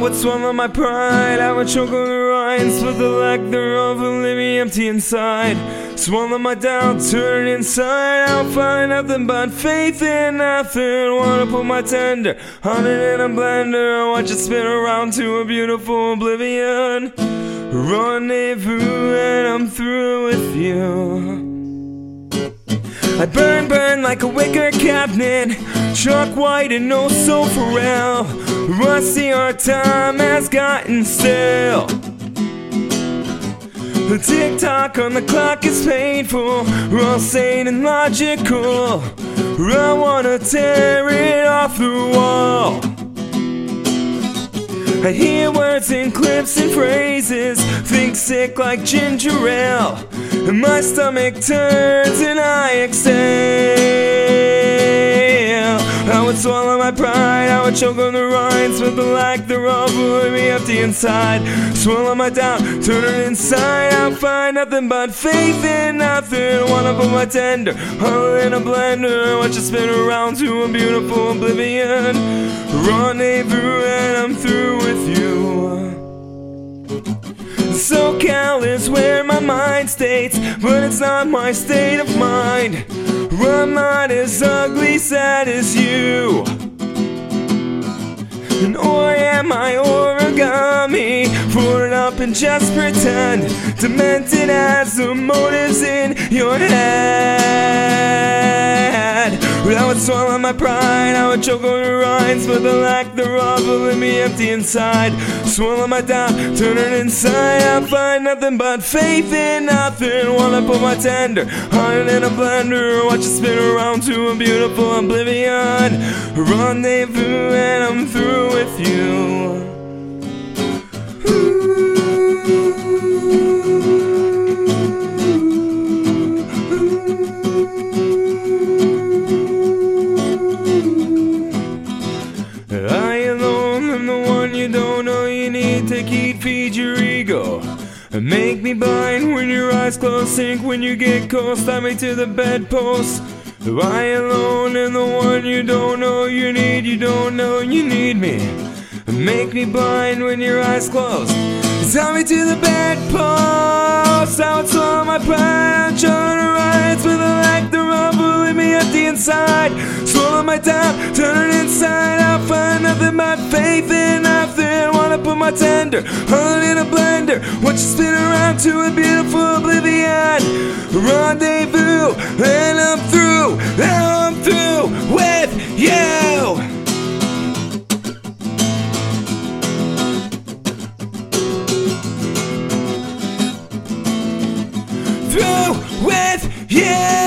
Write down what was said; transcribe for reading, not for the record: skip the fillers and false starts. would swallow my pride, I would choke on the rinds, for the lack thereof will leave me empty inside. Swallow my doubt, turn inside, I'll find nothing but faith in nothing. Wanna put my tender heart in a blender, watch it spin around to a beautiful oblivion. Rendezvous and I'm through with you. I burn like a wicker cabinet, chalk white and no soul for real. Rusty, our time has gotten stale. The tick-tock on the clock is painful, raw, sane and logical. I wanna tear it off the wall. I hear words in clips and phrases, think sick like ginger ale. And my stomach turns and I exhale. I would swallow my pride, I would choke on the rinds, but the lack thereof would be empty inside. Swallow my doubt, turn it inside, I'll find nothing but faith in nothing. Wanna put my tender all in a blender, watch it spin around to a beautiful oblivion. Rendezvous and I'm through with you. SoCal is where my mind states, but it's not my state of mind. I'm not as ugly, sad as you. And or am I origami, folded up and just pretend, demented as the motives in your head. I would swallow my pride, I would choke on the rinds, but the lack thereof will leave me empty inside. Swallow my doubt, turn it inside, I'll find nothing but faith in nothing. Wanna put my tender heart in a blender, watch it spin around to a beautiful oblivion. Rendezvous and I'm through with you. Feed your ego and make me blind when your eyes close, sink when you get cold, slap me to the bedpost. I alone am the one you don't know you need, you don't know you need me. Make me blind when your eyes close, slap me to the bedpost. I would swallow my pride, I'm trying to rise, with a lack thereof will leave me empty inside. Swallow my time, turn it inside, I'll find nothing but faith in nothing. Put my tender all in a blender, watch it spin around to a beautiful oblivion. Rendezvous, and I'm through with you. Through with you.